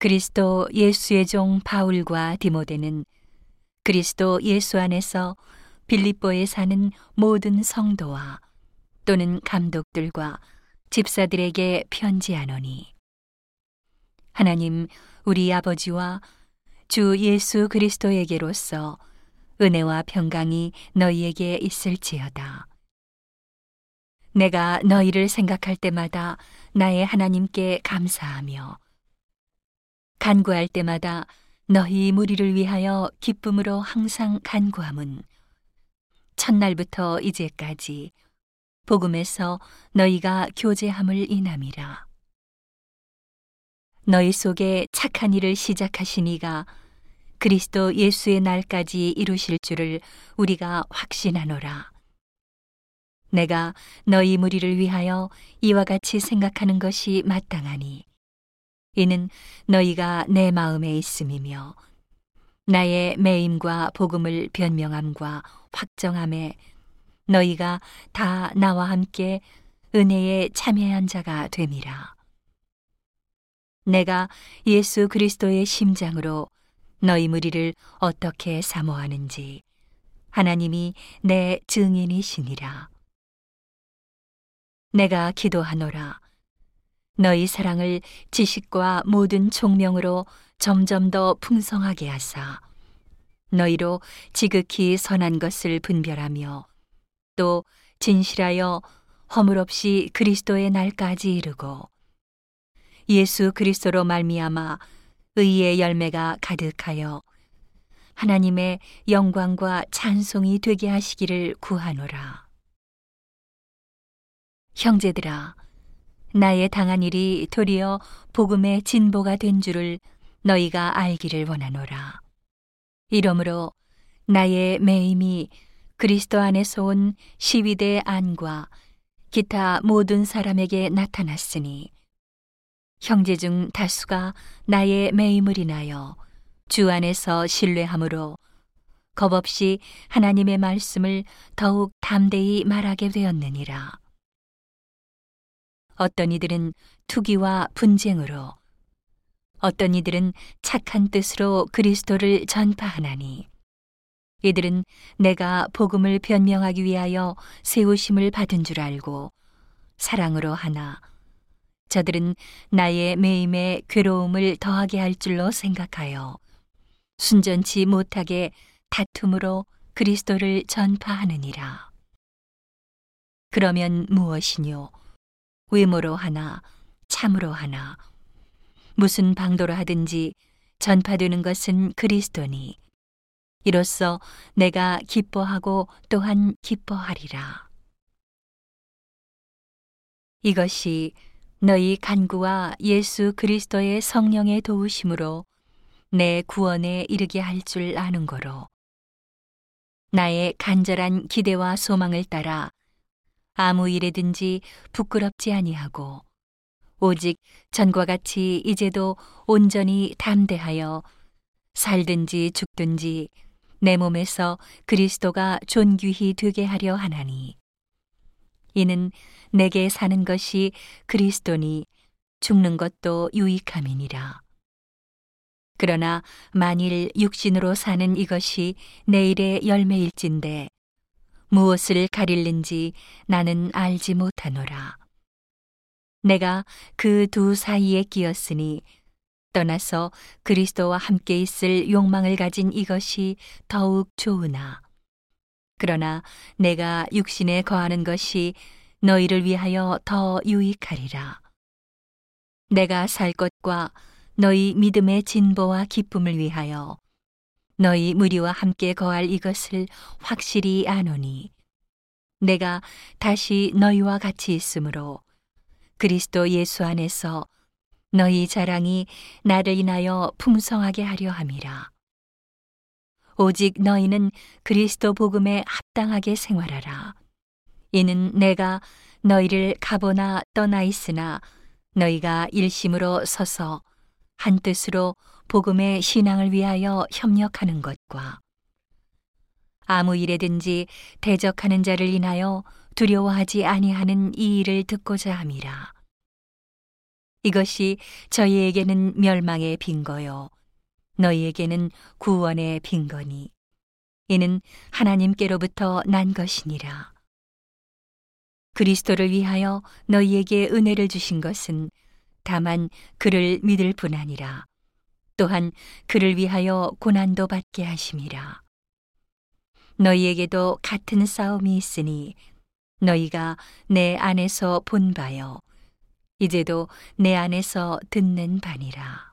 그리스도 예수의 종 바울과 디모데는 그리스도 예수 안에서 빌립보에 사는 모든 성도와 또는 감독들과 집사들에게 편지하노니 하나님 우리 아버지와 주 예수 그리스도에게로서 은혜와 평강이 너희에게 있을지어다. 내가 너희를 생각할 때마다 나의 하나님께 감사하며 간구할 때마다 너희 무리를 위하여 기쁨으로 항상 간구함은 첫날부터 이제까지 복음에서 너희가 교제함을 인함이라. 너희 속에 착한 일을 시작하신 이가 그리스도 예수의 날까지 이루실 줄을 우리가 확신하노라. 내가 너희 무리를 위하여 이와 같이 생각하는 것이 마땅하니 이는 너희가 내 마음에 있음이며 나의 매임과 복음을 변명함과 확정함에 너희가 다 나와 함께 은혜에 참여한 자가 됨이라. 내가 예수 그리스도의 심장으로 너희 무리를 어떻게 사모하는지 하나님이 내 증인이시니라. 내가 기도하노라. 너희 사랑을 지식과 모든 총명으로 점점 더 풍성하게 하사 너희로 지극히 선한 것을 분별하며 또 진실하여 허물 없이 그리스도의 날까지 이르고 예수 그리스도로 말미암아 의의 열매가 가득하여 하나님의 영광과 찬송이 되게 하시기를 구하노라. 형제들아, 나의 당한 일이 도리어 복음의 진보가 된 줄을 너희가 알기를 원하노라. 이러므로 나의 매임이 그리스도 안에서 온 시위대의 안과 기타 모든 사람에게 나타났으니 형제 중 다수가 나의 매임을 인하여 주 안에서 신뢰함으로 겁 없이 하나님의 말씀을 더욱 담대히 말하게 되었느니라. 어떤 이들은 투기와 분쟁으로, 어떤 이들은 착한 뜻으로 그리스도를 전파하나니 이들은 내가 복음을 변명하기 위하여 세우심을 받은 줄 알고 사랑으로 하나 저들은 나의 매임에 괴로움을 더하게 할 줄로 생각하여 순전치 못하게 다툼으로 그리스도를 전파하느니라. 그러면 무엇이뇨? 외모로 하나, 참으로 하나, 무슨 방도로 하든지 전파되는 것은 그리스도니, 이로써 내가 기뻐하고 또한 기뻐하리라. 이것이 너희 간구와 예수 그리스도의 성령의 도우심으로 내 구원에 이르게 할 줄 아는 거로, 나의 간절한 기대와 소망을 따라 아무 일에든지 부끄럽지 아니하고 오직 전과 같이 이제도 온전히 담대하여 살든지 죽든지 내 몸에서 그리스도가 존귀히 되게 하려 하나니 이는 내게 사는 것이 그리스도니 죽는 것도 유익함이니라. 그러나 만일 육신으로 사는 이것이 내일의 열매일진데 무엇을 가릴는지 나는 알지 못하노라. 내가 그 두 사이에 끼었으니 떠나서 그리스도와 함께 있을 욕망을 가진 이것이 더욱 좋으나 그러나 내가 육신에 거하는 것이 너희를 위하여 더 유익하리라. 내가 살 것과 너희 믿음의 진보와 기쁨을 위하여 너희 무리와 함께 거할 이것을 확실히 아노니 내가 다시 너희와 같이 있으므로 그리스도 예수 안에서 너희 자랑이 나를 인하여 풍성하게 하려 함이라. 오직 너희는 그리스도 복음에 합당하게 생활하라. 이는 내가 너희를 가보나 떠나 있으나 너희가 일심으로 서서 한 뜻으로 복음의 신앙을 위하여 협력하는 것과 아무 일에든지 대적하는 자를 인하여 두려워하지 아니하는 이 일을 듣고자 함이라. 이것이 저희에게는 멸망의 빈거요 너희에게는 구원의 빈거니 이는 하나님께로부터 난 것이니라. 그리스도를 위하여 너희에게 은혜를 주신 것은 다만 그를 믿을 뿐 아니라 또한 그를 위하여 고난도 받게 하심이라. 너희에게도 같은 싸움이 있으니 너희가 내 안에서 본 바요 이제도 내 안에서 듣는 바니라.